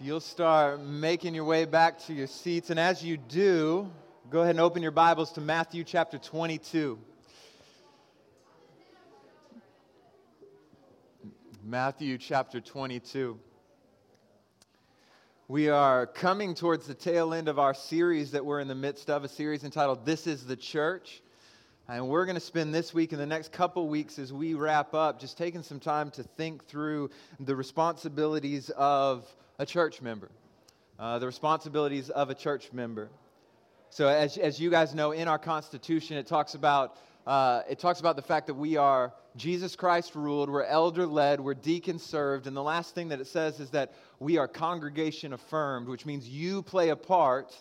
You'll start making your way back to your seats. And as you do, go ahead and open your Bibles to Matthew chapter 22. Matthew chapter 22. We are coming towards the tail end of our series that we're in the midst of, a series entitled This is the Church. And we're going to spend this week and the next couple weeks as we wrap up just taking some time to think through the responsibilities of a church member. So as you guys know, in our Constitution, it talks about the fact that we are Jesus Christ ruled, we're elder-led, we're deacon-served, and the last thing that it says is that we are congregation-affirmed, which means you play a part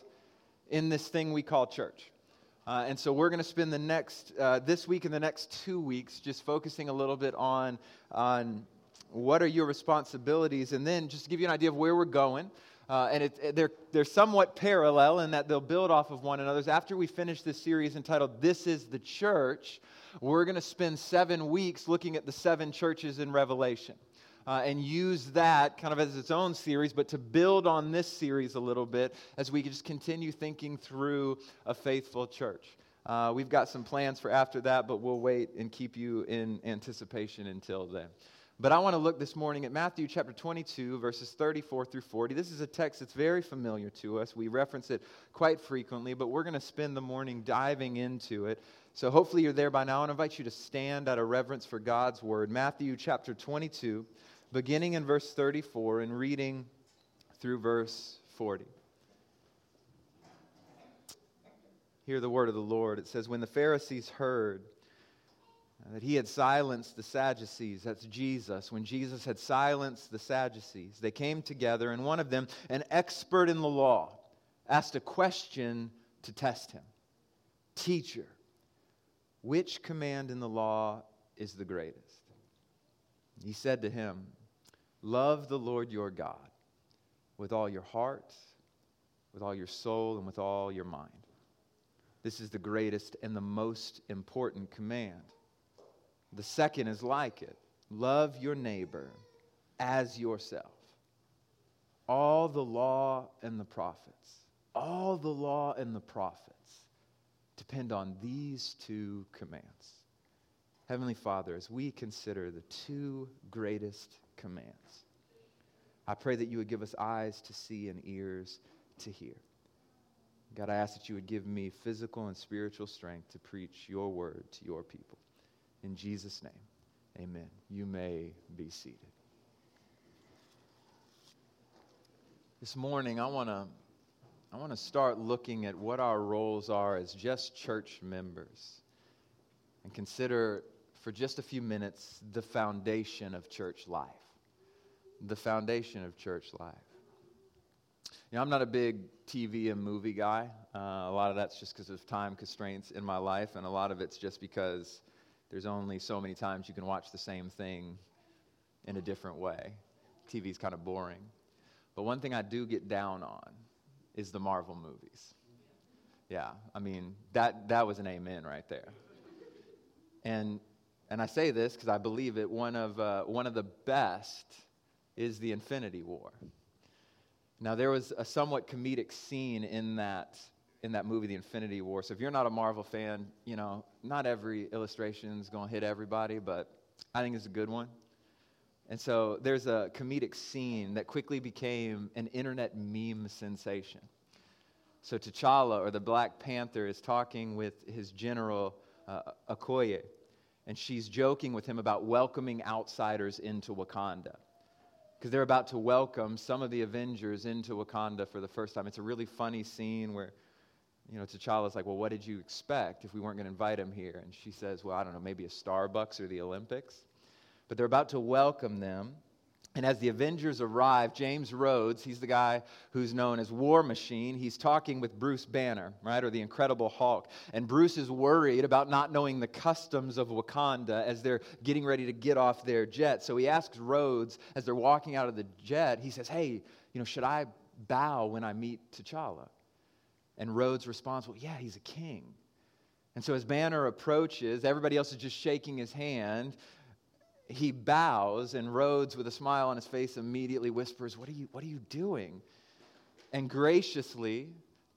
in this thing we call church. And so we're going to spend the next this week and the next 2 weeks just focusing a little bit on what are your responsibilities, and then just to give you an idea of where we're going. And they're somewhat parallel in that they'll build off of one another. After we finish this series entitled "This Is the Church," we're going to spend 7 weeks looking at the seven churches in Revelation. And use that kind of as its own series, but to build on this series a little bit as we can just continue thinking through a faithful church. We've got some plans for after that, but we'll wait and keep you in anticipation until then. But I want to look this morning at Matthew chapter 22, verses 34 through 40. This is a text that's very familiar to us. We reference it quite frequently, but we're going to spend the morning diving into it. So hopefully you're there by now, and I invite you to stand out of reverence for God's word. Matthew chapter 22, beginning in verse 34 and reading through verse 40. Hear the word of the Lord. It says, when the Pharisees heard that he had silenced the Sadducees, that's Jesus, when Jesus had silenced the Sadducees, they came together, and one of them, an expert in the law, asked a question to test him. Teacher, which command in the law is the greatest? He said to him, love the Lord your God with all your heart, with all your soul, and with all your mind. This is the greatest and the most important command. The second is like it. Love your neighbor as yourself. All the law and the prophets, depend on these two commands. Heavenly Father, as we consider the two greatest commands, I pray that you would give us eyes to see and ears to hear. God, I ask that you would give me physical and spiritual strength to preach your word to your people. In Jesus' name, amen. You may be seated. This morning, I want to start looking at what our roles are as just church members and consider for just a few minutes the foundation of church life. You know, I'm not a big TV and movie guy. A lot of that's just because of time constraints in my life, and a lot of it's just because there's only so many times you can watch the same thing in a different way. TV's kind of boring. But one thing I do get down on is the Marvel movies. Yeah, I mean, that was an amen right there. And I say this because I believe it. One of the best is the Infinity War. Now there was a somewhat comedic scene in that movie, the Infinity War. So if you're not a Marvel fan, you know, not every illustration's gonna hit everybody, but I think it's a good one. And so there's a comedic scene that quickly became an internet meme sensation. So T'Challa, or the Black Panther, is talking with his general Okoye. And she's joking with him about welcoming outsiders into Wakanda, because they're about to welcome some of the Avengers into Wakanda for the first time. It's a really funny scene where, you know, T'Challa's like, well, what did you expect if we weren't going to invite him here? And she says, well, I don't know, maybe a Starbucks or the Olympics. But they're about to welcome them. And as the Avengers arrive, James Rhodes, he's the guy who's known as War Machine, he's talking with Bruce Banner, right, or the Incredible Hulk. And Bruce is worried about not knowing the customs of Wakanda as they're getting ready to get off their jet. So he asks Rhodes, as they're walking out of the jet, he says, hey, you know, should I bow when I meet T'Challa? And Rhodes responds, well, yeah, he's a king. And so as Banner approaches, everybody else is just shaking his hand. he bows, and Rhodes, with a smile on his face, immediately whispers, What are you doing? And graciously,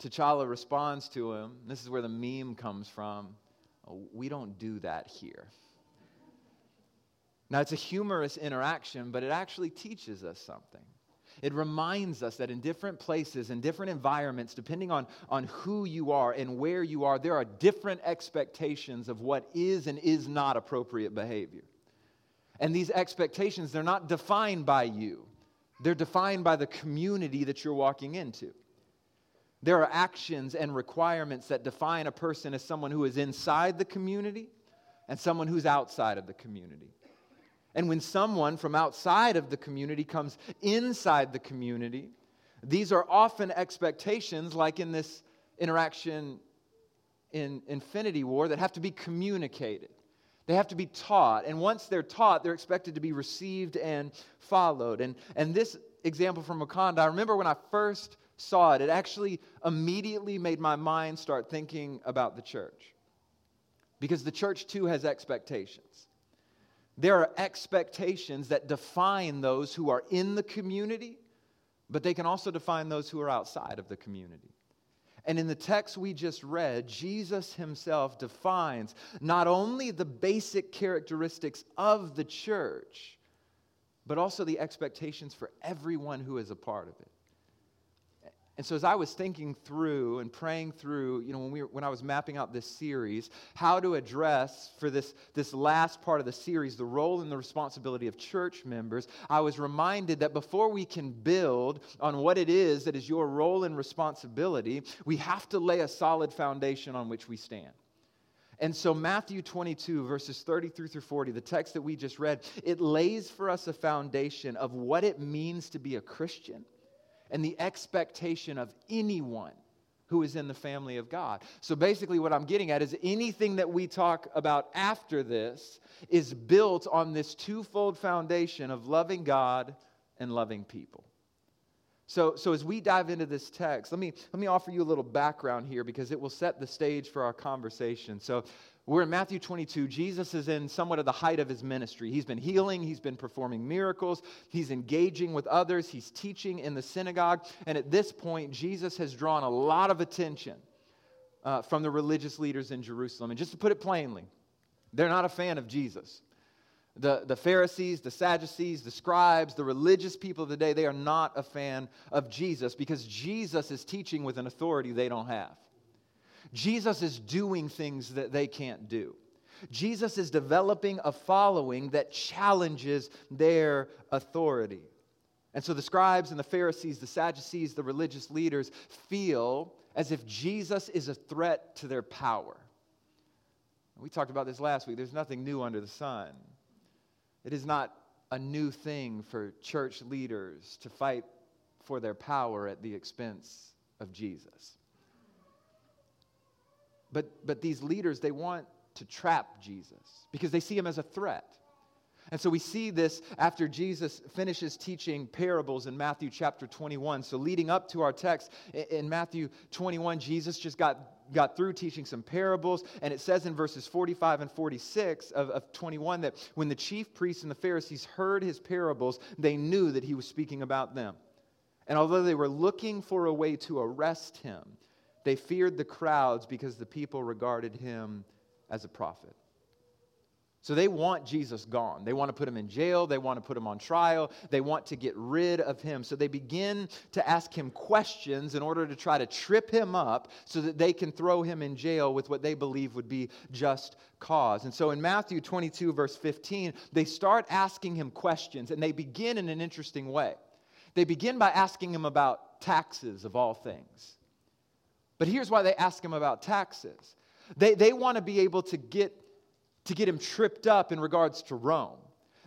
T'Challa responds to him. This is where the meme comes from. Oh, we don't do that here. Now, it's a humorous interaction, but it actually teaches us something. It reminds us that in different places, in different environments, depending on who you are and where you are, there are different expectations of what is and is not appropriate behavior. And these expectations, they're not defined by you. They're defined by the community that you're walking into. There are actions and requirements that define a person as someone who is inside the community and someone who's outside of the community. And when someone from outside of the community comes inside the community, these are often expectations, like in this interaction in Infinity War, that have to be communicated. They have to be taught. And once they're taught, they're expected to be received and followed. And this example from Wakanda, I remember when I first saw it, it actually immediately made my mind start thinking about the church. Because the church, too, has expectations. There are expectations that define those who are in the community, but they can also define those who are outside of the community. And in the text we just read, Jesus himself defines not only the basic characteristics of the church, but also the expectations for everyone who is a part of it. And so as I was thinking through and praying through, when I was mapping out this series, how to address for this last part of the series, the role and the responsibility of church members, I was reminded that before we can build on what it is that is your role and responsibility, we have to lay a solid foundation on which we stand. And so Matthew 22, verses 33 through 40, the text that we just read, it lays for us a foundation of what it means to be a Christian, and the expectation of anyone who is in the family of God. So basically what I'm getting at is anything that we talk about after this is built on this twofold foundation of loving God and loving people. So as we dive into this text, let me offer you a little background here because it will set the stage for our conversation. So we're in Matthew 22. Jesus is in somewhat of the height of his ministry. He's been healing. He's been performing miracles. He's engaging with others. He's teaching in the synagogue. And at this point, Jesus has drawn a lot of attention from the religious leaders in Jerusalem. And just to put it plainly, they're not a fan of Jesus. The Pharisees, the Sadducees, the scribes, the religious people of the day, they are not a fan of Jesus because Jesus is teaching with an authority they don't have. Jesus is doing things that they can't do. Jesus is developing a following that challenges their authority. And so the scribes and the Pharisees, the Sadducees, the religious leaders feel as if Jesus is a threat to their power. We talked about this last week. There's nothing new under the sun. It is not a new thing for church leaders to fight for their power at the expense of Jesus. But these leaders, they want to trap Jesus because they see him as a threat. And so we see this after Jesus finishes teaching parables in Matthew chapter 21. So leading up to our text in Matthew 21, Jesus just got through teaching some parables. And it says in verses 45 and 46 of 21 that when the chief priests and the Pharisees heard his parables, they knew that he was speaking about them. And although they were looking for a way to arrest him, they feared the crowds because the people regarded him as a prophet. So they want Jesus gone. They want to put him in jail. They want to put him on trial. They want to get rid of him. So they begin to ask him questions in order to try to trip him up so that they can throw him in jail with what they believe would be just cause. And so in Matthew 22, verse 15, they start asking him questions, and they begin in an interesting way. They begin by asking him about taxes, of all things. But here's why they ask him about taxes. They want to be able to get him tripped up in regards to Rome.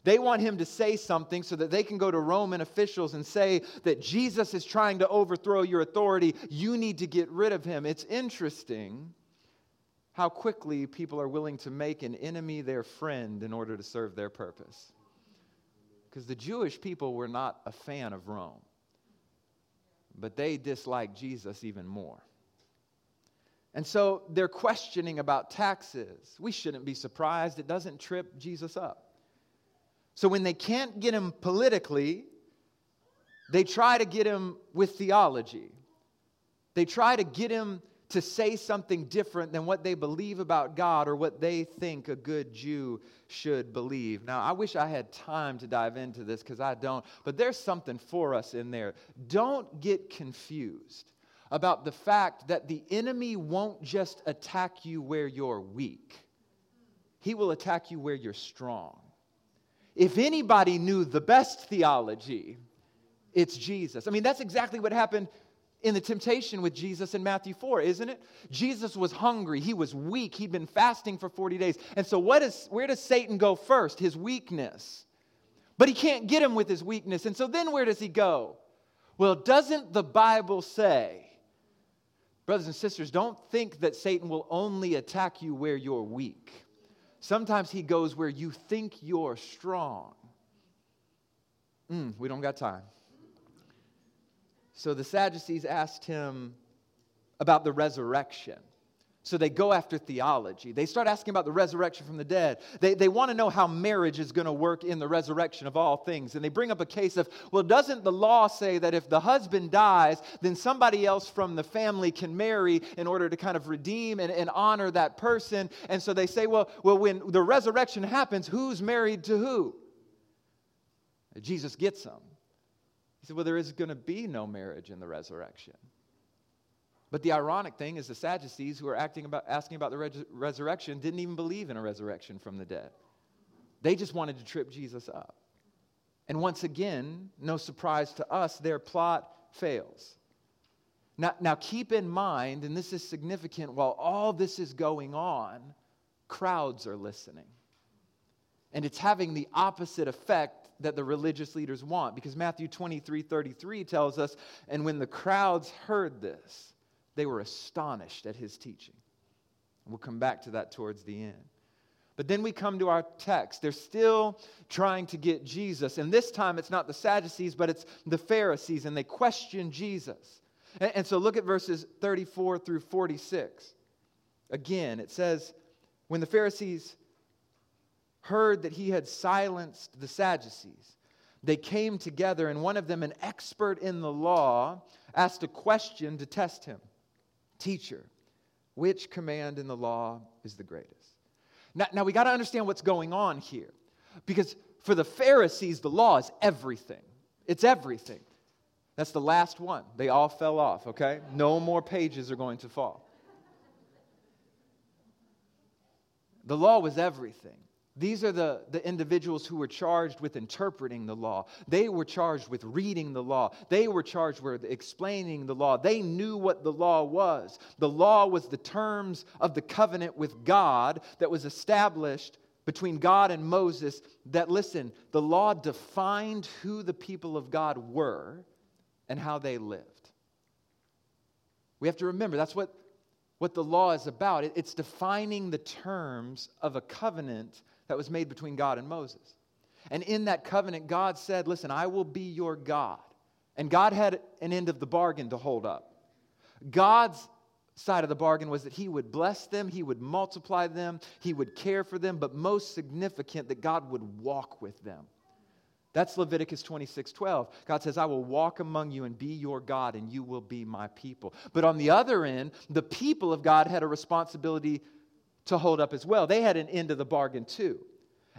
They want him to say something so that they can go to Roman officials and say that Jesus is trying to overthrow your authority. You need to get rid of him. It's interesting how quickly people are willing to make an enemy their friend in order to serve their purpose. Because the Jewish people were not a fan of Rome. But they disliked Jesus even more. And so they're questioning about taxes. We shouldn't be surprised. It doesn't trip Jesus up. So when they can't get him politically, they try to get him with theology. They try to get him to say something different than what they believe about God or what they think a good Jew should believe. Now, I wish I had time to dive into this because I don't, but there's something for us in there. Don't get confused about the fact that the enemy won't just attack you where you're weak. He will attack you where you're strong. If anybody knew the best theology, it's Jesus. I mean, that's exactly what happened in the temptation with Jesus in Matthew 4, isn't it? Jesus was hungry. He was weak. He'd been fasting for 40 days. And so where does Satan go first? His weakness. But he can't get him with his weakness. And so then where does he go? Well, doesn't the Bible say, brothers and sisters, don't think that Satan will only attack you where you're weak. Sometimes he goes where you think you're strong. We don't got time. So the Sadducees asked him about the resurrection. So they go after theology. They start asking about the resurrection from the dead. They want to know how marriage is going to work in the resurrection of all things. And they bring up a case of, well, doesn't the law say that if the husband dies, then somebody else from the family can marry in order to kind of redeem and honor that person? And so they say, well, when the resurrection happens, who's married to who? Jesus gets them. He said, well, there is going to be no marriage in the resurrection. But the ironic thing is the Sadducees who are asking about the resurrection didn't even believe in a resurrection from the dead. They just wanted to trip Jesus up. And once again, no surprise to us, their plot fails. Now keep in mind, and this is significant, while all this is going on, crowds are listening. And it's having the opposite effect that the religious leaders want, because Matthew 23:33 tells us, and when the crowds heard this, they were astonished at his teaching. We'll come back to that towards the end. But then we come to our text. They're still trying to get Jesus, and this time it's not the Sadducees, but it's the Pharisees, and they question Jesus. And so look at verses 34 through 46. Again, it says, when the Pharisees heard that he had silenced the Sadducees, they came together, and one of them, an expert in the law, asked a question to test him. Teacher, which command in the law is the greatest? Now we got to understand what's going on here, because for the Pharisees, the law is everything. It's everything. That's the last one. They all fell off, okay? No more pages are going to fall. The law was everything. These are the individuals who were charged with interpreting the law. They were charged with reading the law. They were charged with explaining the law. They knew what the law was. The law was the terms of the covenant with God that was established between God and Moses that, listen, the law defined who the people of God were and how they lived. We have to remember that's what the law is about. It's defining the terms of a covenant that was made between God and Moses. And in that covenant, God said, listen, I will be your God. And God had an end of the bargain to hold up. God's side of the bargain was that he would bless them, he would multiply them, he would care for them, but most significant, that God would walk with them. That's Leviticus 26:12. God says, I will walk among you and be your God, and you will be my people. But on the other end, the people of God had a responsibility to hold up as well. They had an end of the bargain too.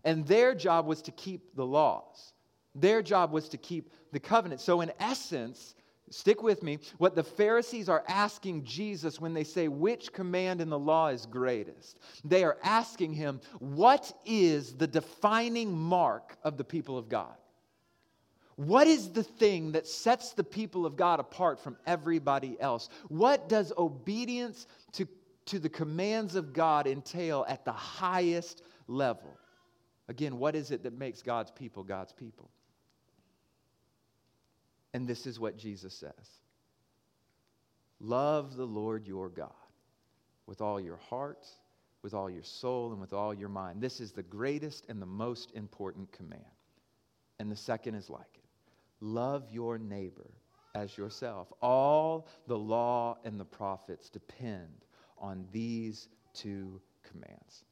And their job was to keep the laws. Their job was to keep the covenant. So in essence, stick with me, what the Pharisees are asking Jesus when they say, which command in the law is greatest? They are asking him, what is the defining mark of the people of God? What is the thing that sets the people of God apart from everybody else? What does obedience to the commands of God entail at the highest level? Again, what is it that makes God's people God's people? And this is what Jesus says. Love the Lord your God with all your heart, with all your soul, and with all your mind. This is the greatest and the most important command. And the second is like it. Love your neighbor as yourself. All the law and the prophets depend on these two commands.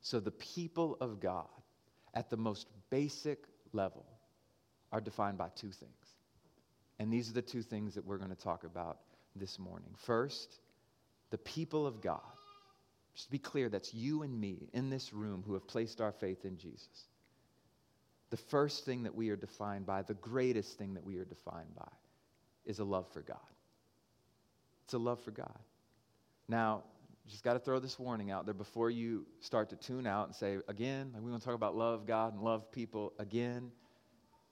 So the people of God, at the most basic level are defined by two things. And these are the two things that we're going to talk about this morning. First, the people of God. Just to be clear, that's you and me in this room who have placed our faith in Jesus. The first thing that we are defined by, the greatest thing that we are defined by, is a love for God. It's a love for God. Now, just got to throw this warning out there before you start to tune out and say, again, like, we're going to talk about love God and love people again.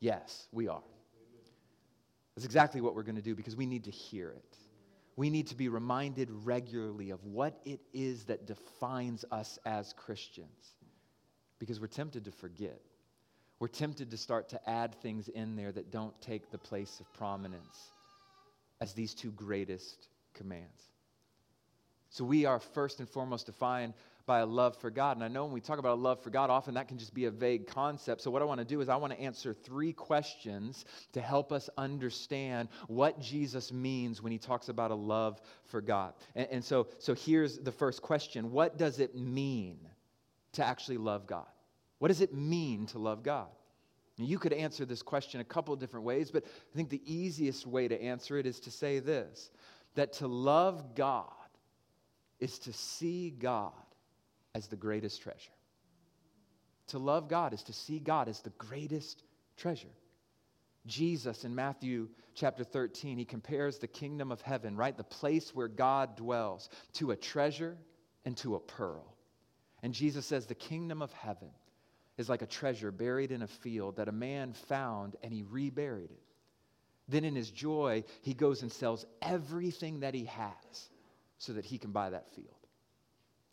Yes, we are. That's exactly what we're going to do because we need to hear it. We need to be reminded regularly of what it is that defines us as Christians because we're tempted to forget. We're tempted to start to add things in there that don't take the place of prominence as these two greatest commands. So we are first and foremost defined by a love for God. And I know when we talk about a love for God, often that can just be a vague concept. So what I want to do is I want to answer three questions to help us understand what Jesus means when he talks about a love for God. And so here's the first question. What does it mean to actually love God? What does it mean to love God? Now, you could answer this question a couple of different ways, but I think the easiest way to answer it is to say this, that to love God is to see God as the greatest treasure. To love God is to see God as the greatest treasure. Jesus in Matthew chapter 13, he compares the kingdom of heaven, right, the place where God dwells, to a treasure and to a pearl. And Jesus says the kingdom of heaven is like a treasure buried in a field that a man found and he reburied it. Then in his joy, he goes and sells everything that he has so that he can buy that field.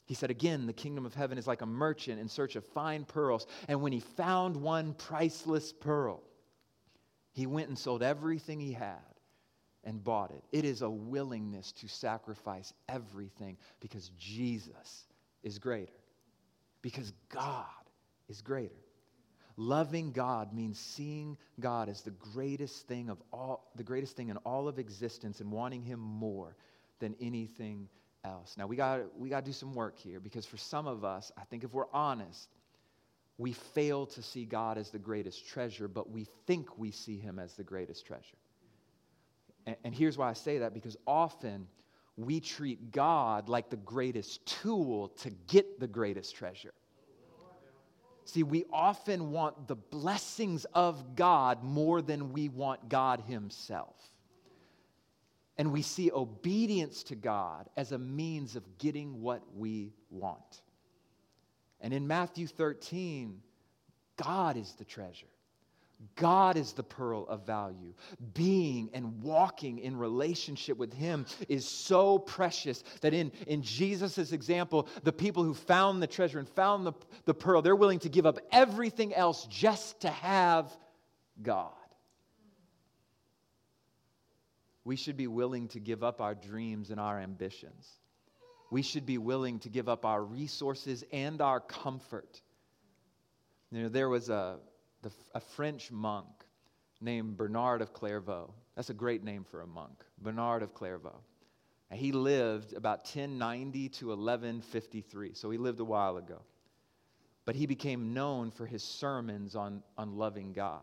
He said, again, the kingdom of heaven is like a merchant in search of fine pearls. And when he found one priceless pearl, he went and sold everything he had and bought it. It is a willingness to sacrifice everything because Jesus is greater. Because God is greater. Loving God means seeing God as the greatest thing of all, the greatest thing in all of existence and wanting him more than anything else. Now, we got to do some work here because for some of us, I think if we're honest, we fail to see God as the greatest treasure, but we think we see him as the greatest treasure. And here's why I say that, because often we treat God like the greatest tool to get the greatest treasure. See, we often want the blessings of God more than we want God himself. And we see obedience to God as a means of getting what we want. And in Matthew 13, God is the treasure. God is the pearl of value. Being and walking in relationship with him is so precious that in Jesus' example, the people who found the treasure and found the pearl, they're willing to give up everything else just to have God. We should be willing to give up our dreams and our ambitions. We should be willing to give up our resources and our comfort. You know, there was a French monk named Bernard of Clairvaux. That's a great name for a monk, Bernard of Clairvaux. And he lived about 1090 to 1153, so he lived a while ago. But he became known for his sermons on loving God.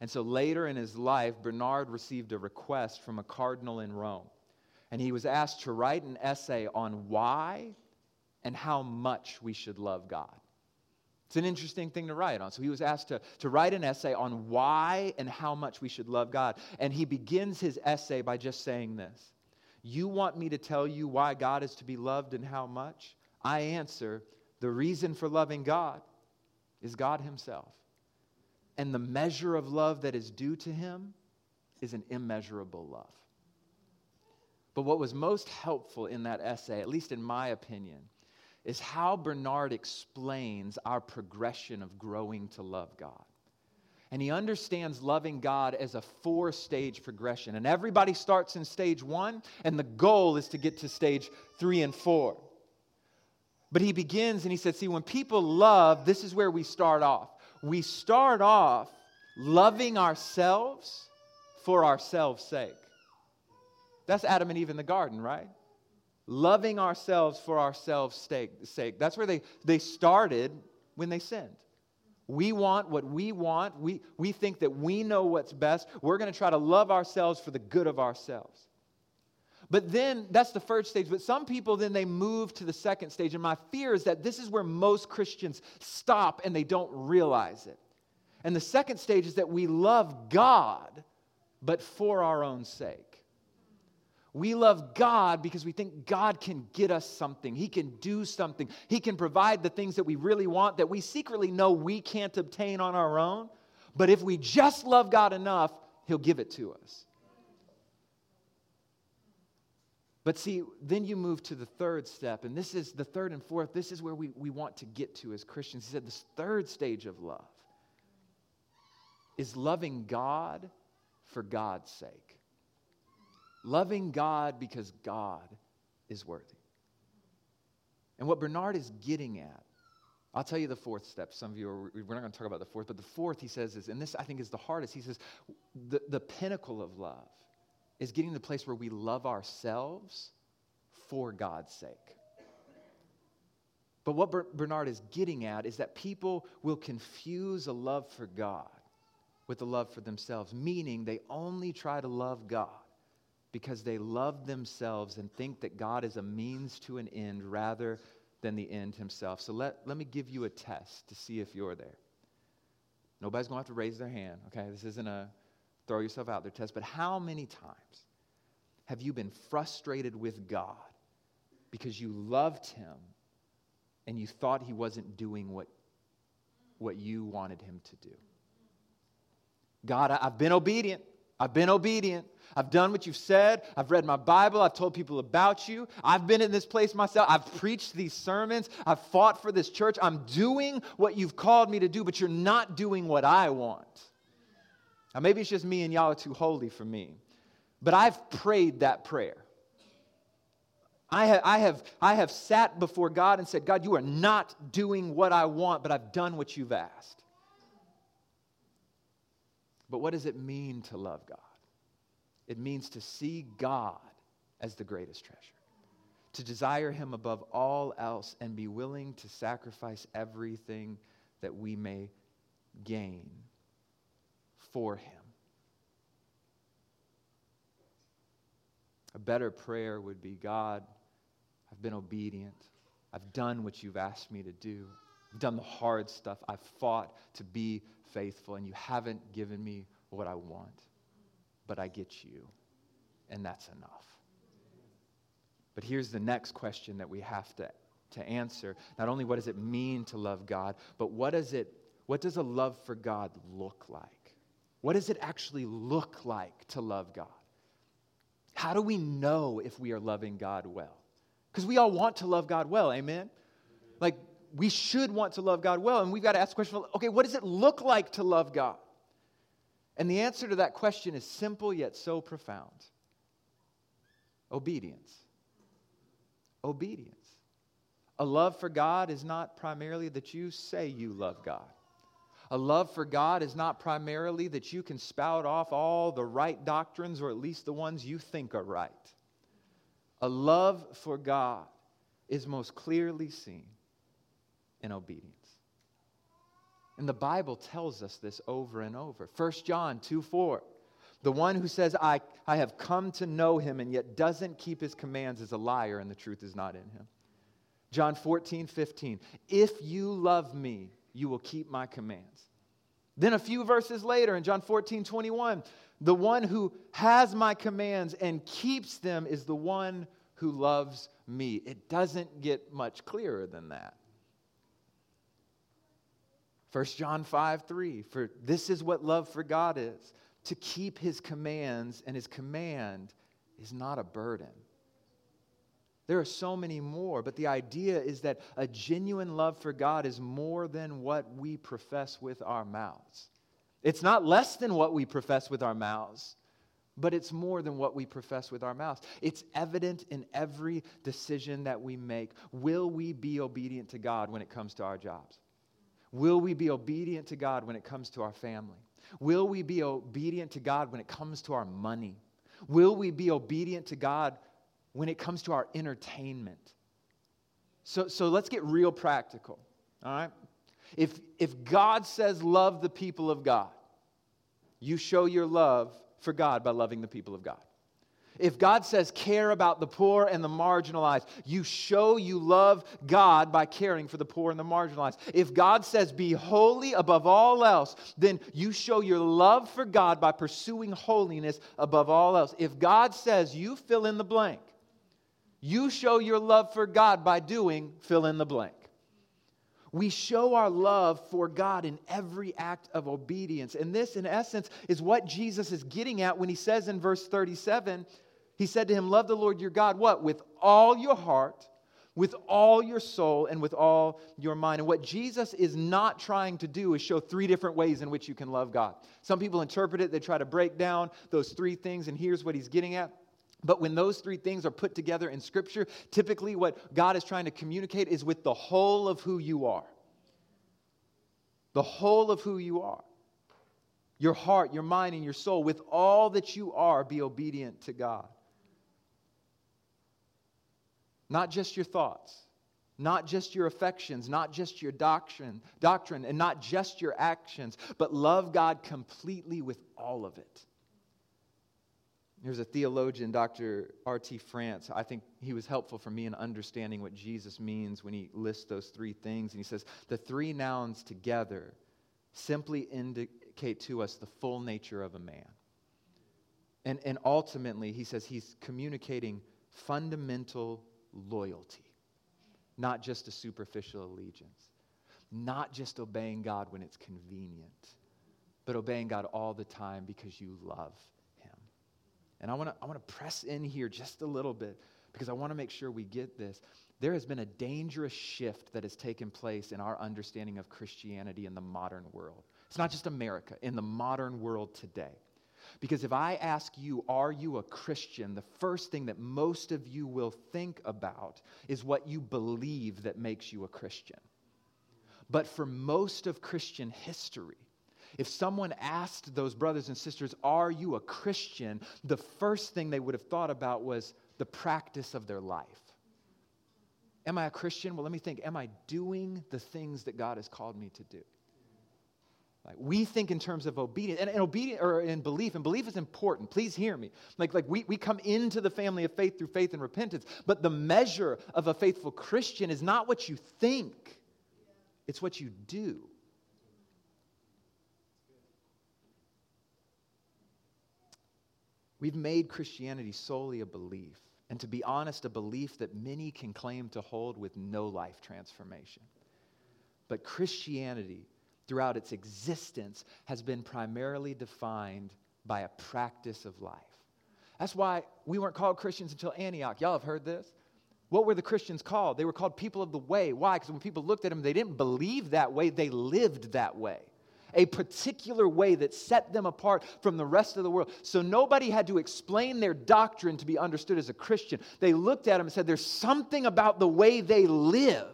And so later in his life, Bernard received a request from a cardinal in Rome. And he was asked to write an essay on why and how much we should love God. It's an interesting thing to write on. So he was asked to write an essay on why and how much we should love God. And he begins his essay by just saying this. You want me to tell you why God is to be loved and how much? I answer, the reason for loving God is God himself. And the measure of love that is due to him is an immeasurable love. But what was most helpful in that essay, at least in my opinion, is how Bernard explains our progression of growing to love God. And he understands loving God as a four-stage progression. And everybody starts in stage 1, and the goal is to get to stage 3 and 4. But he begins and he said, see, when people love, this is where we start off. We start off loving ourselves for ourselves' sake. That's Adam and Eve in the garden, right? Loving ourselves for ourselves' sake. That's where they started when they sinned. We want what we want. We think that we know what's best. We're going to try to love ourselves for the good of ourselves. But then, that's the first stage. But some people, then they move to the second stage. And my fear is that this is where most Christians stop and they don't realize it. And the second stage is that we love God, but for our own sake. We love God because we think God can get us something. He can do something. He can provide the things that we really want that we secretly know we can't obtain on our own. But if we just love God enough, He'll give it to us. But see, then you move to the third step, and this is the third and fourth. This is where we want to get to as Christians. He said this third stage of love is loving God for God's sake. Loving God because God is worthy. And what Bernard is getting at, I'll tell you the fourth step. Some of you, we're not going to talk about the fourth, but the fourth, he says, is, and this I think is the hardest, he says, the pinnacle of love is getting to the place where we love ourselves for God's sake. But what Bernard is getting at is that people will confuse a love for God with a love for themselves, meaning they only try to love God because they love themselves and think that God is a means to an end rather than the end himself. So let me give you a test to see if you're there. Nobody's going to have to raise their hand, okay? This isn't a throw yourself out there test, but how many times have you been frustrated with God because you loved him and you thought he wasn't doing what you wanted him to do? God, I've been obedient. I've been obedient. I've done what you've said. I've read my Bible. I've told people about you. I've been in this place myself. I've preached these sermons. I've fought for this church. I'm doing what you've called me to do, but you're not doing what I want. Now, maybe it's just me and y'all are too holy for me, but I've prayed that prayer. I have sat before God and said, God, you are not doing what I want, but I've done what you've asked. But what does it mean to love God? It means to see God as the greatest treasure, to desire him above all else and be willing to sacrifice everything that we may gain for him. A better prayer would be, God, I've been obedient. I've done what you've asked me to do. I've done the hard stuff. I've fought to be faithful, and you haven't given me what I want, but I get you, and that's enough. But here's the next question that we have to answer. Not only what does it mean to love God, but what does a love for God look like? What does it actually look like to love God? How do we know if we are loving God well? Because we all want to love God well, amen? Like, we should want to love God well, and we've got to ask the question, okay, what does it look like to love God? And the answer to that question is simple yet so profound. Obedience. Obedience. A love for God is not primarily that you say you love God. A love for God is not primarily that you can spout off all the right doctrines, or at least the ones you think are right. A love for God is most clearly seen in obedience. And the Bible tells us this over and over. 1 John 2:4, the one who says, I have come to know him and yet doesn't keep his commands is a liar and the truth is not in him. John 14:15, if you love me, you will keep my commands. Then a few verses later in John 14:21, the one who has my commands and keeps them is the one who loves me. It doesn't get much clearer than that. 1 John 5:3, for this is what love for God is, to keep his commands, and his command is not a burden. There are so many more, but the idea is that a genuine love for God is more than what we profess with our mouths. It's not less than what we profess with our mouths, but it's more than what we profess with our mouths. It's evident in every decision that we make. Will we be obedient to God when it comes to our jobs? Will we be obedient to God when it comes to our family? Will we be obedient to God when it comes to our money? Will we be obedient to God when it comes to our entertainment? So let's get real practical, all right? If God says love the people of God, you show your love for God by loving the people of God. If God says care about the poor and the marginalized, you show you love God by caring for the poor and the marginalized. If God says be holy above all else, then you show your love for God by pursuing holiness above all else. If God says you fill in the blank, you show your love for God by doing fill in the blank. We show our love for God in every act of obedience. And this, in essence, is what Jesus is getting at when he says in verse 37, he said to him, love the Lord your God, what? With all your heart, with all your soul, and with all your mind. And what Jesus is not trying to do is show three different ways in which you can love God. Some people interpret it, they try to break down those three things, and here's what he's getting at. But when those three things are put together in Scripture, typically what God is trying to communicate is with the whole of who you are. The whole of who you are. Your heart, your mind, and your soul, with all that you are, be obedient to God. Not just your thoughts, not just your affections, not just your doctrine, and not just your actions, but love God completely with all of it. There's a theologian, Dr. R.T. France. I think he was helpful for me in understanding what Jesus means when he lists those three things. And he says, the three nouns together simply indicate to us the full nature of a man. And ultimately, he says he's communicating fundamental loyalty, not just a superficial allegiance, not just obeying God when it's convenient, but obeying God all the time because you love And I want to press in here just a little bit because I want to make sure we get this. There has been a dangerous shift that has taken place in our understanding of Christianity in the modern world. It's not just America, in the modern world today. Because if I ask you, are you a Christian? The first thing that most of you will think about is what you believe that makes you a Christian. But for most of Christian history, if someone asked those brothers and sisters, are you a Christian? The first thing they would have thought about was the practice of their life. Am I a Christian? Well, let me think. Am I doing the things that God has called me to do? Like, we think in terms of obedience, and obedience or in belief, and belief is important. Please hear me. We come into the family of faith through faith and repentance, but the measure of a faithful Christian is not what you think. It's what you do. We've made Christianity solely a belief, and to be honest, a belief that many can claim to hold with no life transformation. But Christianity, throughout its existence, has been primarily defined by a practice of life. That's why we weren't called Christians until Antioch. Y'all have heard this. What were the Christians called? They were called people of the way. Why? Because when people looked at them, they didn't believe that way. They lived that way. A particular way that set them apart from the rest of the world. So nobody had to explain their doctrine to be understood as a Christian. They looked at him and said, there's something about the way they live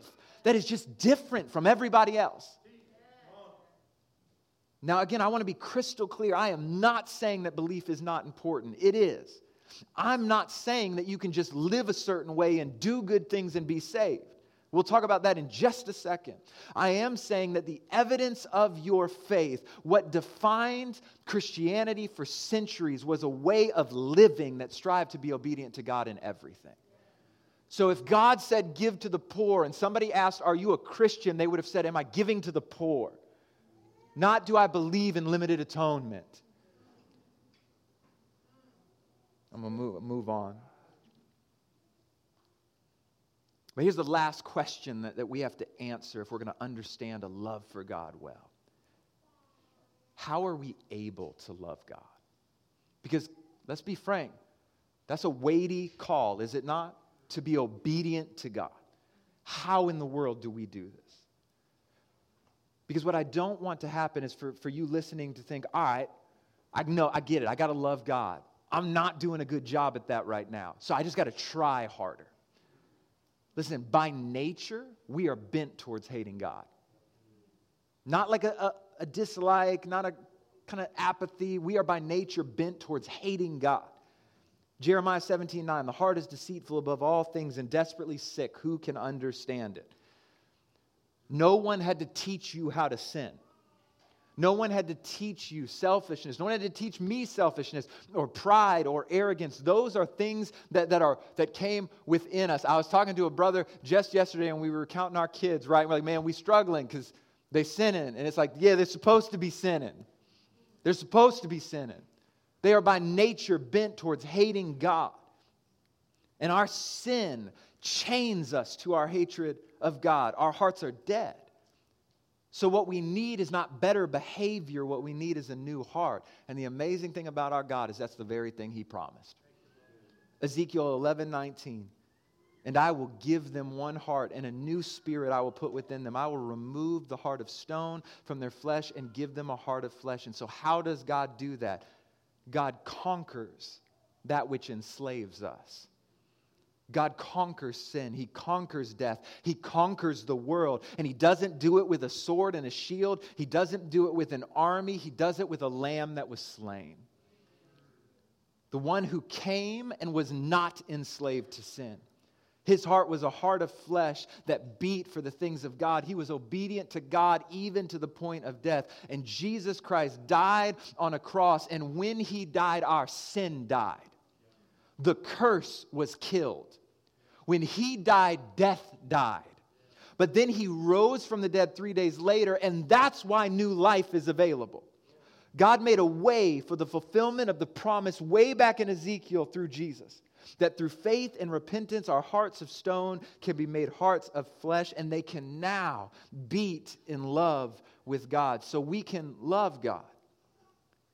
that is just different from everybody else. Now, again, I want to be crystal clear. I am not saying that belief is not important. It is. I'm not saying that you can just live a certain way and do good things and be saved. We'll talk about that in just a second. I am saying that the evidence of your faith, what defined Christianity for centuries, was a way of living that strived to be obedient to God in everything. So if God said, give to the poor, and somebody asked, are you a Christian? They would have said, am I giving to the poor? Not do I believe in limited atonement. I'm going to move on. But here's the last question that we have to answer if we're going to understand a love for God well. How are we able to love God? Because, let's be frank, that's a weighty call, is it not? To be obedient to God. How in the world do we do this? Because what I don't want to happen is for you listening to think, all right, I know, I get it, I got to love God. I'm not doing a good job at that right now, so I just got to try harder. Listen, by nature, we are bent towards hating God. Not like a dislike, not a kind of apathy. We are by nature bent towards hating God. Jeremiah 17:9, the heart is deceitful above all things and desperately sick. Who can understand it? No one had to teach you how to sin. No one had to teach you selfishness. No one had to teach me selfishness or pride or arrogance. Those are things that came within us. I was talking to a brother just yesterday, and we were counting our kids, right? And we're like, man, we're struggling because they're sinning. And it's like, yeah, they're supposed to be sinning. They're supposed to be sinning. They are by nature bent towards hating God. And our sin chains us to our hatred of God. Our hearts are dead. So what we need is not better behavior. What we need is a new heart. And the amazing thing about our God is that's the very thing he promised. Ezekiel 11:19. And I will give them one heart, and a new spirit I will put within them. I will remove the heart of stone from their flesh and give them a heart of flesh. And so how does God do that? God conquers that which enslaves us. God conquers sin. He conquers death. He conquers the world. And he doesn't do it with a sword and a shield. He doesn't do it with an army. He does it with a lamb that was slain. The one who came and was not enslaved to sin. His heart was a heart of flesh that beat for the things of God. He was obedient to God even to the point of death. And Jesus Christ died on a cross. And when he died, our sin died. The curse was killed. When he died, death died. But then he rose from the dead 3 days later, and that's why new life is available. God made a way for the fulfillment of the promise way back in Ezekiel through Jesus, that through faith and repentance, our hearts of stone can be made hearts of flesh, and they can now beat in love with God. So we can love God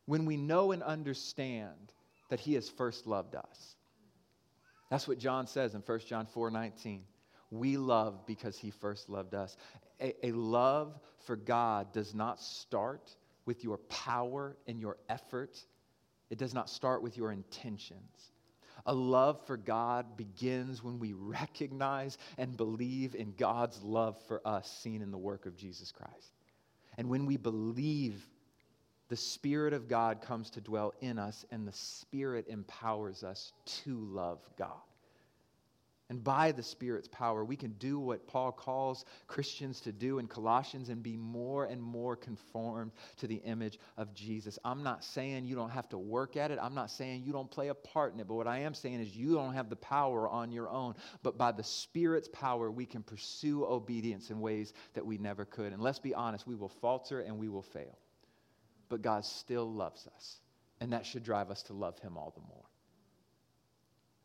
when we know and understand that he has first loved us. That's what John says in 1 John 4:19. We love because he first loved us. A love for God does not start with your power and your effort. It does not start with your intentions. A love for God begins when we recognize and believe in God's love for us seen in the work of Jesus Christ. And when we believe, the Spirit of God comes to dwell in us, and the Spirit empowers us to love God. And by the Spirit's power, we can do what Paul calls Christians to do in Colossians and be more and more conformed to the image of Jesus. I'm not saying you don't have to work at it. I'm not saying you don't play a part in it. But what I am saying is you don't have the power on your own. But by the Spirit's power, we can pursue obedience in ways that we never could. And let's be honest, we will falter and we will fail. But God still loves us, and that should drive us to love him all the more.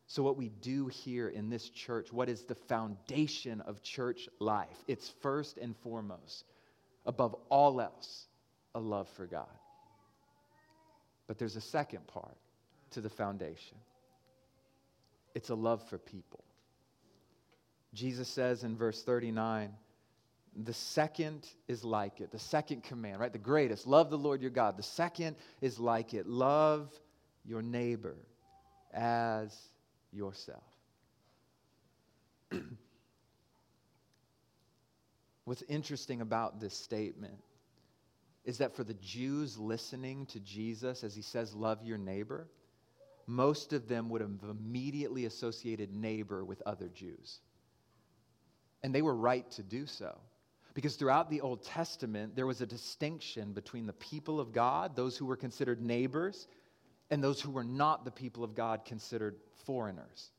So what we do here in this church, what is the foundation of church life? It's first and foremost, above all else, a love for God. But there's a second part to the foundation. It's a love for people. Jesus says in verse 39, the second is like it. The second command, right? The greatest. Love the Lord your God. The second is like it. Love your neighbor as yourself. What's interesting about this statement is that for the Jews listening to Jesus as he says, love your neighbor, most of them would have immediately associated neighbor with other Jews. And they were right to do so. Because throughout the Old Testament, there was a distinction between the people of God, those who were considered neighbors, and those who were not the people of God, considered foreigners.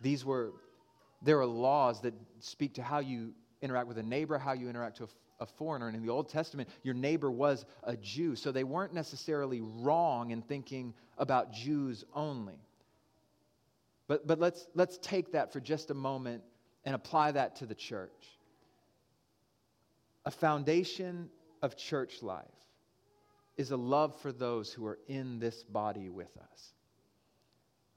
There are laws that speak to how you interact with a neighbor, how you interact with a foreigner. And in the Old Testament, your neighbor was a Jew, so they weren't necessarily wrong in thinking about Jews only. But let's take that for just a moment and apply that to the church. A foundation of church life is a love for those who are in this body with us.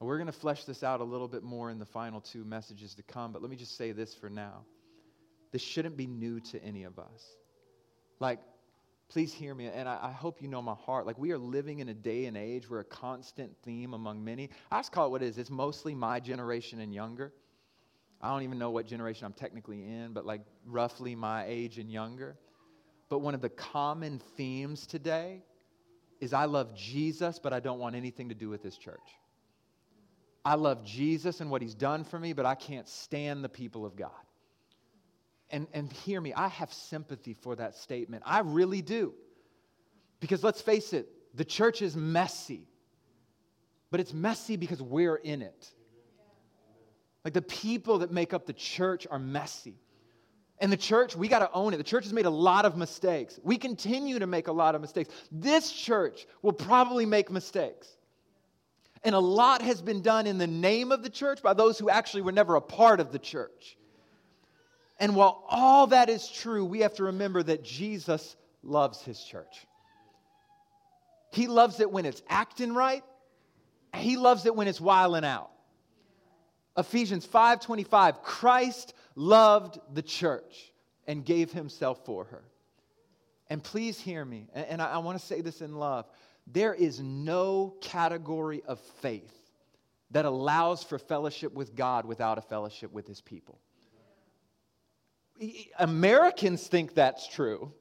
And we're going to flesh this out a little bit more in the final two messages to come, but let me just say this for now. This shouldn't be new to any of us. Like, please hear me, and I hope you know my heart. Like, we are living in a day and age where a constant theme among many, I just call it what it is. It's mostly my generation and younger. I don't even know what generation I'm technically in, but like roughly my age and younger. But one of the common themes today is I love Jesus, but I don't want anything to do with this church. I love Jesus and what he's done for me, but I can't stand the people of God. And hear me, I have sympathy for that statement. I really do. Because let's face it, the church is messy. But it's messy because we're in it. Like the people that make up the church are messy. And the church, we got to own it. The church has made a lot of mistakes. We continue to make a lot of mistakes. This church will probably make mistakes. And a lot has been done in the name of the church by those who actually were never a part of the church. And while all that is true, we have to remember that Jesus loves his church. He loves it when it's acting right. He loves it when it's wiling out. Ephesians 5:25, Christ loved the church and gave himself for her. And please hear me, and I want to say this in love. There is no category of faith that allows for fellowship with God without a fellowship with his people. Americans think that's true,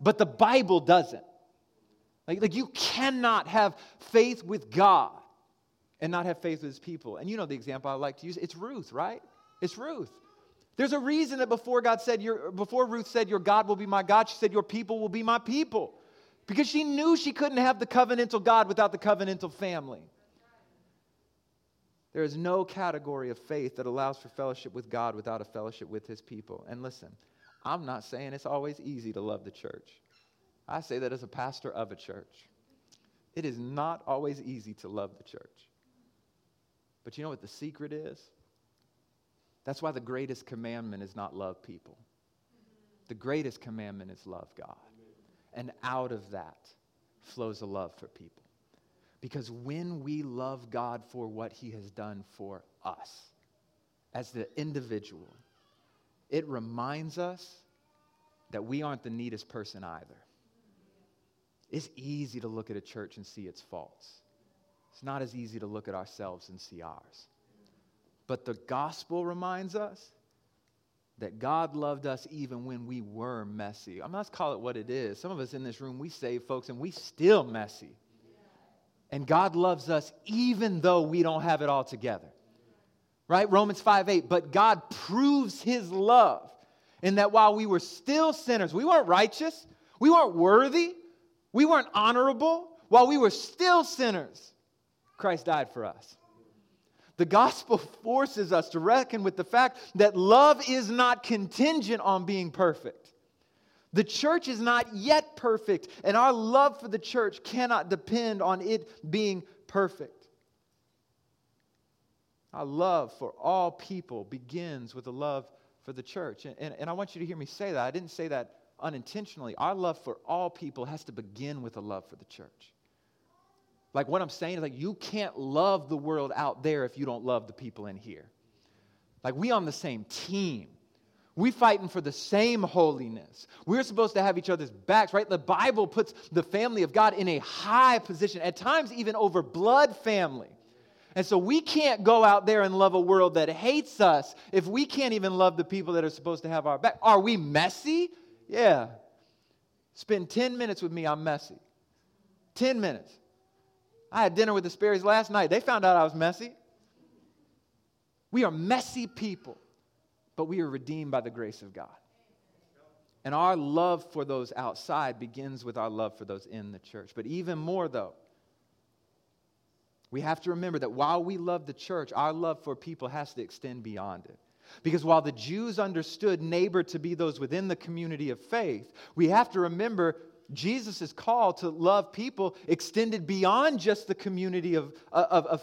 but the Bible doesn't. Like you cannot have faith with God and not have faith with his people. And you know the example I like to use. It's Ruth, right? It's Ruth. There's a reason that before Ruth said, your God will be my God, she said, your people will be my people. Because she knew she couldn't have the covenantal God without the covenantal family. There is no category of faith that allows for fellowship with God without a fellowship with his people. And listen, I'm not saying it's always easy to love the church. I say that as a pastor of a church. It is not always easy to love the church. But you know what the secret is? That's why the greatest commandment is not love people. The greatest commandment is love God. And out of that flows a love for people. Because when we love God for what he has done for us as the individual, it reminds us that we aren't the neatest person either. It's easy to look at a church and see its faults. It's not as easy to look at ourselves and see ours. But the gospel reminds us that God loved us even when we were messy. I mean, let's call it what it is. Some of us in this room, we save folks and we still messy. And God loves us even though we don't have it all together. Right? Romans 5:8, but God proves his love in that while we were still sinners, we weren't righteous, we weren't worthy, we weren't honorable, while we were still sinners, Christ died for us. The gospel forces us to reckon with the fact that love is not contingent on being perfect. The church is not yet perfect, and our love for the church cannot depend on it being perfect. Our love for all people begins with a love for the church. And I want you to hear me say that. I didn't say that unintentionally. Our love for all people has to begin with a love for the church. Like what I'm saying is like you can't love the world out there if you don't love the people in here. Like we on the same team. We fighting for the same holiness. We're supposed to have each other's backs, right? The Bible puts the family of God in a high position, at times even over blood family. And so we can't go out there and love a world that hates us if we can't even love the people that are supposed to have our back. Are we messy? Yeah. Spend 10 minutes with me, I'm messy. 10 minutes. I had dinner with the Sperrys last night. They found out I was messy. We are messy people, but we are redeemed by the grace of God. And our love for those outside begins with our love for those in the church. But even more, though, we have to remember that while we love the church, our love for people has to extend beyond it. Because while the Jews understood neighbor to be those within the community of faith, we have to remember Jesus' call to love people extended beyond just the community of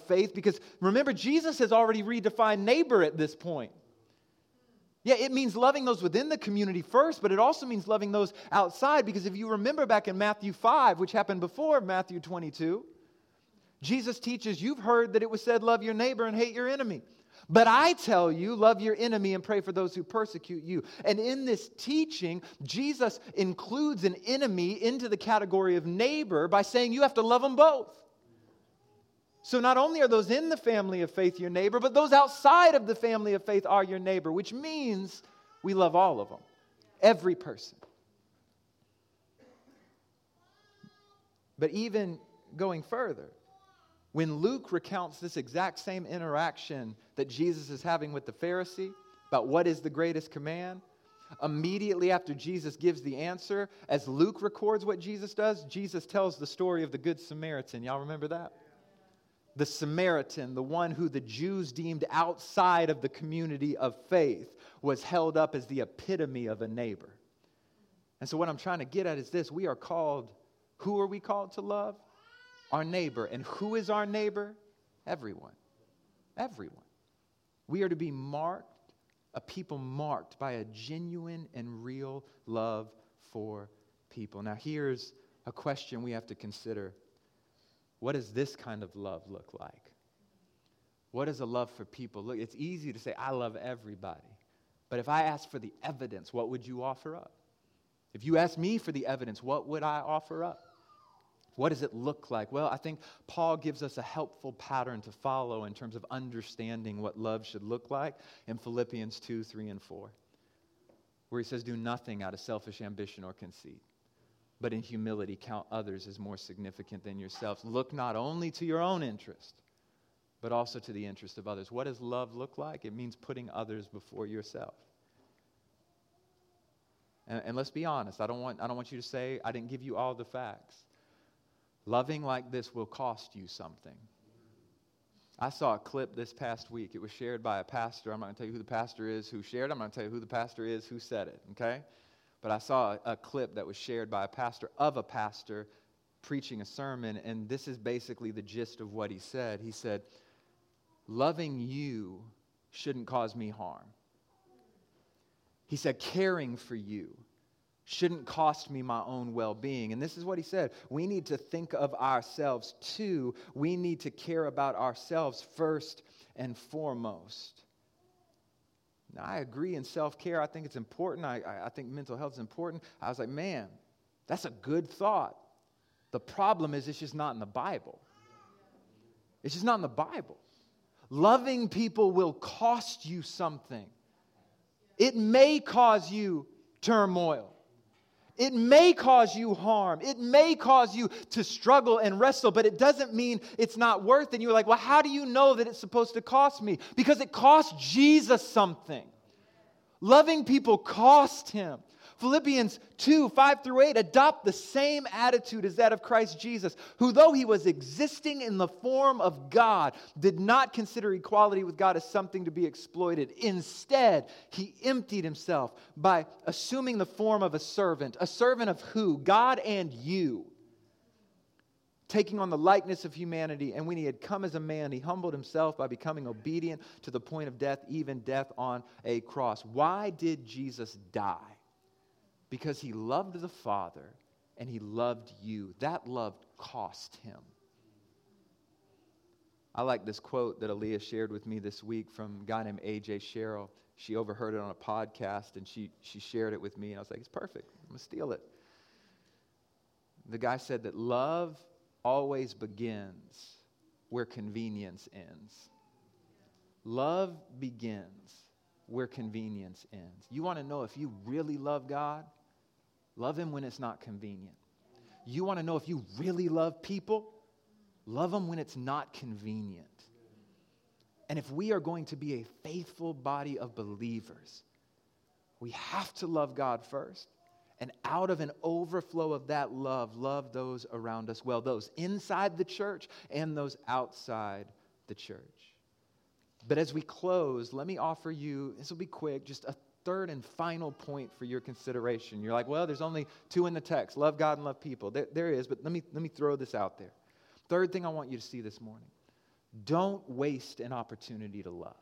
faith, because remember, Jesus has already redefined neighbor at this point. Yeah, it means loving those within the community first, but it also means loving those outside, because if you remember back in Matthew 5, which happened before Matthew 22, Jesus teaches, you've heard that it was said, love your neighbor and hate your enemy. But I tell you, love your enemy and pray for those who persecute you. And in this teaching, Jesus includes an enemy into the category of neighbor by saying you have to love them both. So not only are those in the family of faith your neighbor, but those outside of the family of faith are your neighbor, which means we love all of them, every person. But even going further, when Luke recounts this exact same interaction that Jesus is having with the Pharisee about what is the greatest command, Immediately after Jesus gives the answer, as Luke records what Jesus does, Jesus tells the story of the Good Samaritan. Y'all remember that? The Samaritan, the one who the Jews deemed outside of the community of faith, was held up as the epitome of a neighbor. And so what I'm trying to get at is this. We are called, who are we called to love? Our neighbor. And who is our neighbor? Everyone. Everyone. We are to be marked, a people marked by a genuine and real love for people. Now here's a question we have to consider. What does this kind of love look like? What is a love for people? Look, it's easy to say, I love everybody. But if I ask for the evidence, what would you offer up? If you ask me for the evidence, what would I offer up? What does it look like? Well, I think Paul gives us a helpful pattern to follow in terms of understanding what love should look like in Philippians 2, 3, and 4, where he says, do nothing out of selfish ambition or conceit, but in humility count others as more significant than yourselves. Look not only to your own interest, but also to the interest of others. What does love look like? It means putting others before yourself. And let's be honest. I don't want you to say, I didn't give you all the facts. Loving like this will cost you something. I saw a clip this past week. It was shared by a pastor. I'm not going to tell you who the pastor is who shared it. I'm not going to tell you who the pastor is who said it, okay? But I saw a clip that was shared by a pastor preaching a sermon, and this is basically the gist of what he said. He said, loving you shouldn't cause me harm. He said, caring for you shouldn't cost me my own well-being. And this is what he said. We need to think of ourselves too. We need to care about ourselves first and foremost. Now, I agree in self-care. I think it's important. I think mental health is important. I was like, man, that's a good thought. The problem is it's just not in the Bible. It's just not in the Bible. Loving people will cost you something. It may cause you turmoil. It may cause you harm. It may cause you to struggle and wrestle, but it doesn't mean it's not worth it. And you're like, well, how do you know that it's supposed to cost me? Because it cost Jesus something. Loving people cost him. Philippians 2, 5 through 8, adopt the same attitude as that of Christ Jesus, who though he was existing in the form of God, did not consider equality with God as something to be exploited. Instead, he emptied himself by assuming the form of a servant of who? God and you. Taking on the likeness of humanity, and when he had come as a man, he humbled himself by becoming obedient to the point of death, even death on a cross. Why did Jesus die? Because he loved the Father and he loved you. That love cost him. I like this quote that Aaliyah shared with me this week from a guy named A.J. Sherrill. She overheard it on a podcast and she shared it with me. And I was like, it's perfect. I'm going to steal it. The guy said that love always begins where convenience ends. Love begins where convenience ends. You want to know if you really love God? Love him when it's not convenient. You want to know if you really love people? Love them when it's not convenient. And if we are going to be a faithful body of believers, we have to love God first. And out of an overflow of that love those around us well, those inside the church and those outside the church. But as we close, let me offer you, this will be quick, just a third and final point for your consideration. You're like, well, there's only two in the text, love God and love people. There is, but let me throw this out there. Third thing I want you to see this morning, don't waste an opportunity to love.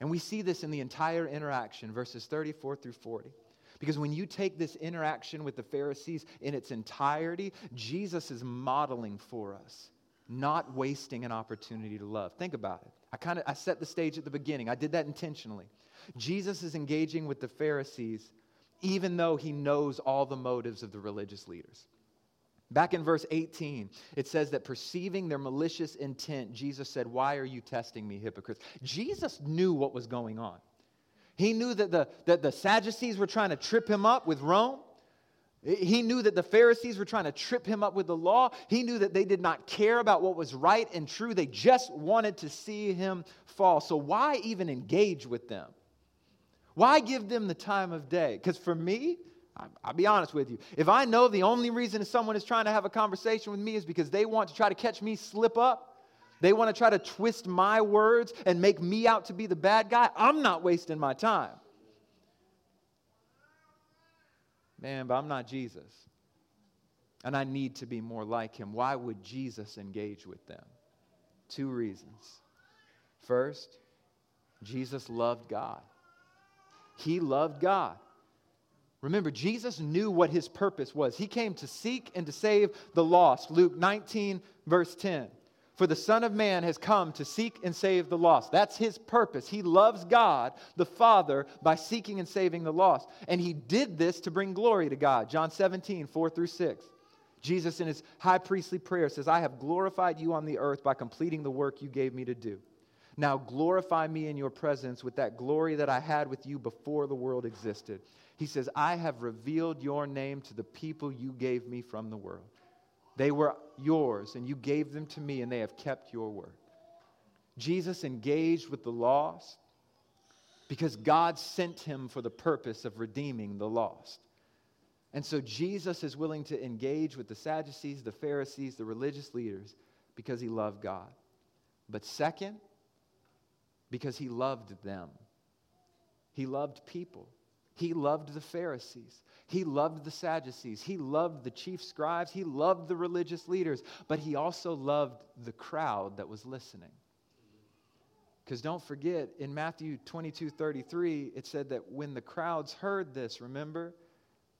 And we see this in the entire interaction, verses 34 through 40. Because when you take this interaction with the Pharisees in its entirety, Jesus is modeling for us not wasting an opportunity to love. Think about it. I set the stage at the beginning. I did that intentionally. Jesus is engaging with the Pharisees even though he knows all the motives of the religious leaders. Back in verse 18, it says that perceiving their malicious intent, Jesus said, "Why are you testing me, hypocrites?" Jesus knew what was going on. He knew that the Sadducees were trying to trip him up with Rome. He knew that the Pharisees were trying to trip him up with the law. He knew that they did not care about what was right and true. They just wanted to see him fall. So why even engage with them? Why give them the time of day? Because for me, I'll be honest with you. If I know the only reason someone is trying to have a conversation with me is because they want to try to catch me slip up, they want to try to twist my words and make me out to be the bad guy, I'm not wasting my time. Man, but I'm not Jesus. And I need to be more like him. Why would Jesus engage with them? Two reasons. First, Jesus loved God. He loved God. Remember, Jesus knew what his purpose was. He came to seek and to save the lost. Luke 19, verse 10. For the Son of Man has come to seek and save the lost. That's his purpose. He loves God, the Father, by seeking and saving the lost. And he did this to bring glory to God. John 17, 4 through 6. Jesus in his high priestly prayer says, I have glorified you on the earth by completing the work you gave me to do. Now glorify me in your presence with that glory that I had with you before the world existed. He says, I have revealed your name to the people you gave me from the world. They were yours, and you gave them to me, and they have kept your word. Jesus engaged with the lost because God sent him for the purpose of redeeming the lost. And so Jesus is willing to engage with the Sadducees, the Pharisees, the religious leaders, because he loved God. But second, because he loved them. He loved people. He loved the Pharisees. He loved the Sadducees. He loved the chief scribes. He loved the religious leaders. But he also loved the crowd that was listening. Because don't forget, in Matthew 22:33, it said that when the crowds heard this, remember,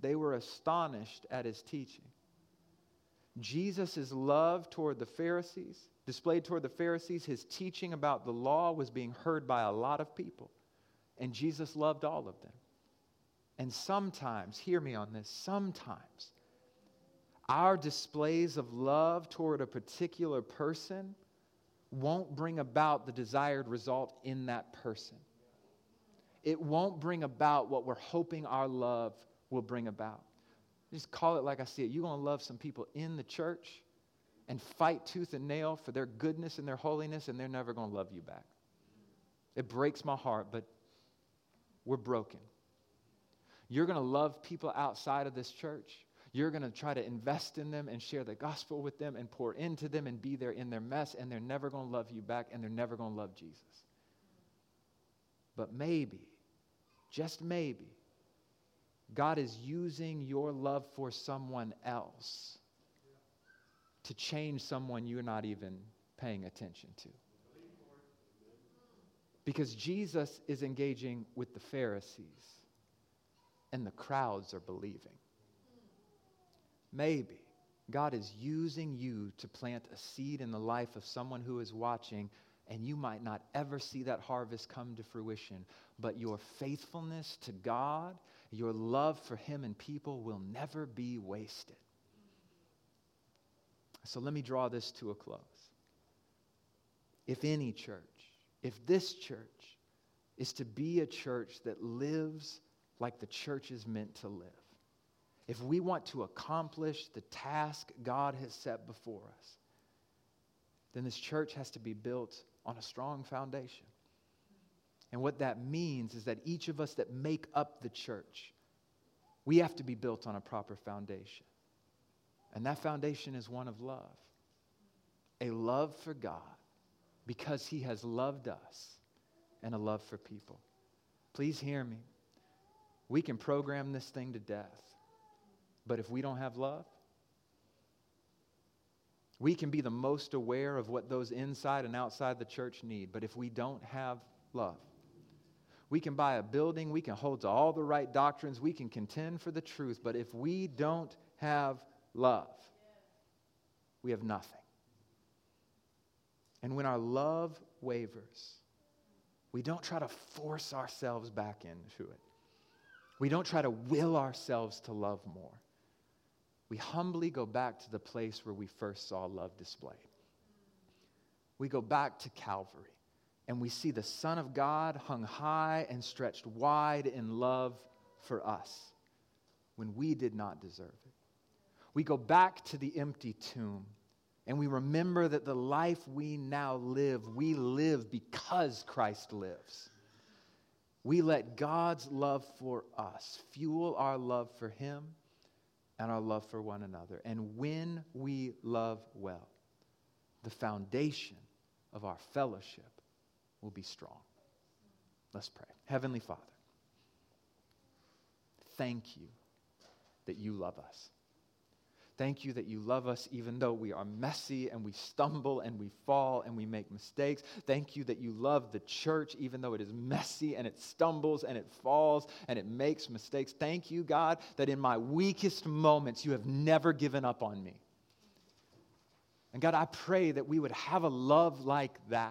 they were astonished at his teaching. Jesus' love toward the Pharisees, displayed toward the Pharisees, his teaching about the law was being heard by a lot of people. And Jesus loved all of them. And sometimes, hear me on this, sometimes our displays of love toward a particular person won't bring about the desired result in that person. It won't bring about what we're hoping our love will bring about. Just call it like I see it. You're going to love some people in the church and fight tooth and nail for their goodness and their holiness, and they're never going to love you back. It breaks my heart, but we're broken. You're going to love people outside of this church. You're going to try to invest in them and share the gospel with them and pour into them and be there in their mess, and they're never going to love you back, and they're never going to love Jesus. But maybe, just maybe, God is using your love for someone else to change someone you're not even paying attention to. Because Jesus is engaging with the Pharisees. And the crowds are believing. Maybe God is using you to plant a seed in the life of someone who is watching, and you might not ever see that harvest come to fruition, but your faithfulness to God, your love for him and people will never be wasted. So let me draw this to a close. If any church, if this church is to be a church that lives like the church is meant to live, if we want to accomplish the task God has set before us, then this church has to be built on a strong foundation. And what that means is that each of us that make up the church, we have to be built on a proper foundation. And that foundation is one of love. A love for God because he has loved us, and a love for people. Please hear me. We can program this thing to death, but if we don't have love, we can be the most aware of what those inside and outside the church need, but if we don't have love, we can buy a building, we can hold to all the right doctrines, we can contend for the truth, but if we don't have love, we have nothing. And when our love wavers, we don't try to force ourselves back into it. We don't try to will ourselves to love more. We humbly go back to the place where we first saw love displayed. We go back to Calvary, and we see the Son of God hung high and stretched wide in love for us when we did not deserve it. We go back to the empty tomb, and we remember that the life we now live, we live because Christ lives. We let God's love for us fuel our love for him and our love for one another. And when we love well, the foundation of our fellowship will be strong. Let's pray. Heavenly Father, thank you that you love us. Thank you that you love us even though we are messy and we stumble and we fall and we make mistakes. Thank you that you love the church even though it is messy and it stumbles and it falls and it makes mistakes. Thank you, God, that in my weakest moments you have never given up on me. And God, I pray that we would have a love like that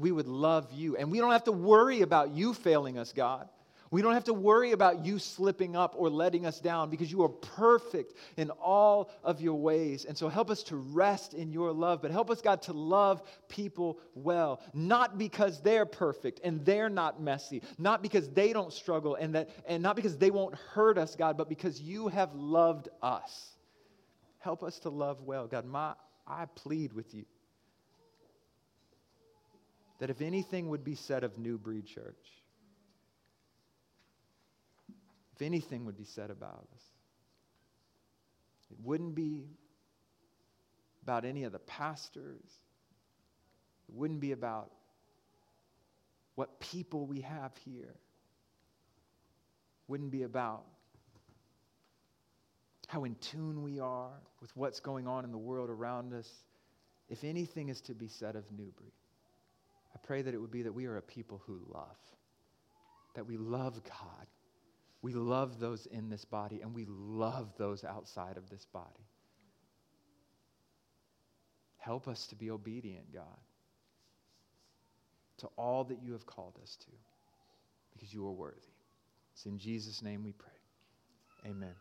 we would love you. And we don't have to worry about you failing us, God. We don't have to worry about you slipping up or letting us down because you are perfect in all of your ways. And so help us to rest in your love, but help us, God, to love people well, not because they're perfect and they're not messy, not because they don't struggle and not because they won't hurt us, God, but because you have loved us. Help us to love well. God, I plead with you that if anything would be said of New Breed Church, if anything would be said about us, it wouldn't be about any of the pastors. It wouldn't be about what people we have here. It wouldn't be about how in tune we are with what's going on in the world around us. If anything is to be said of Newbury, I pray that it would be that we are a people who love, that we love God. We love those in this body, and we love those outside of this body. Help us to be obedient, God, to all that you have called us to, because you are worthy. It's in Jesus' name we pray. Amen.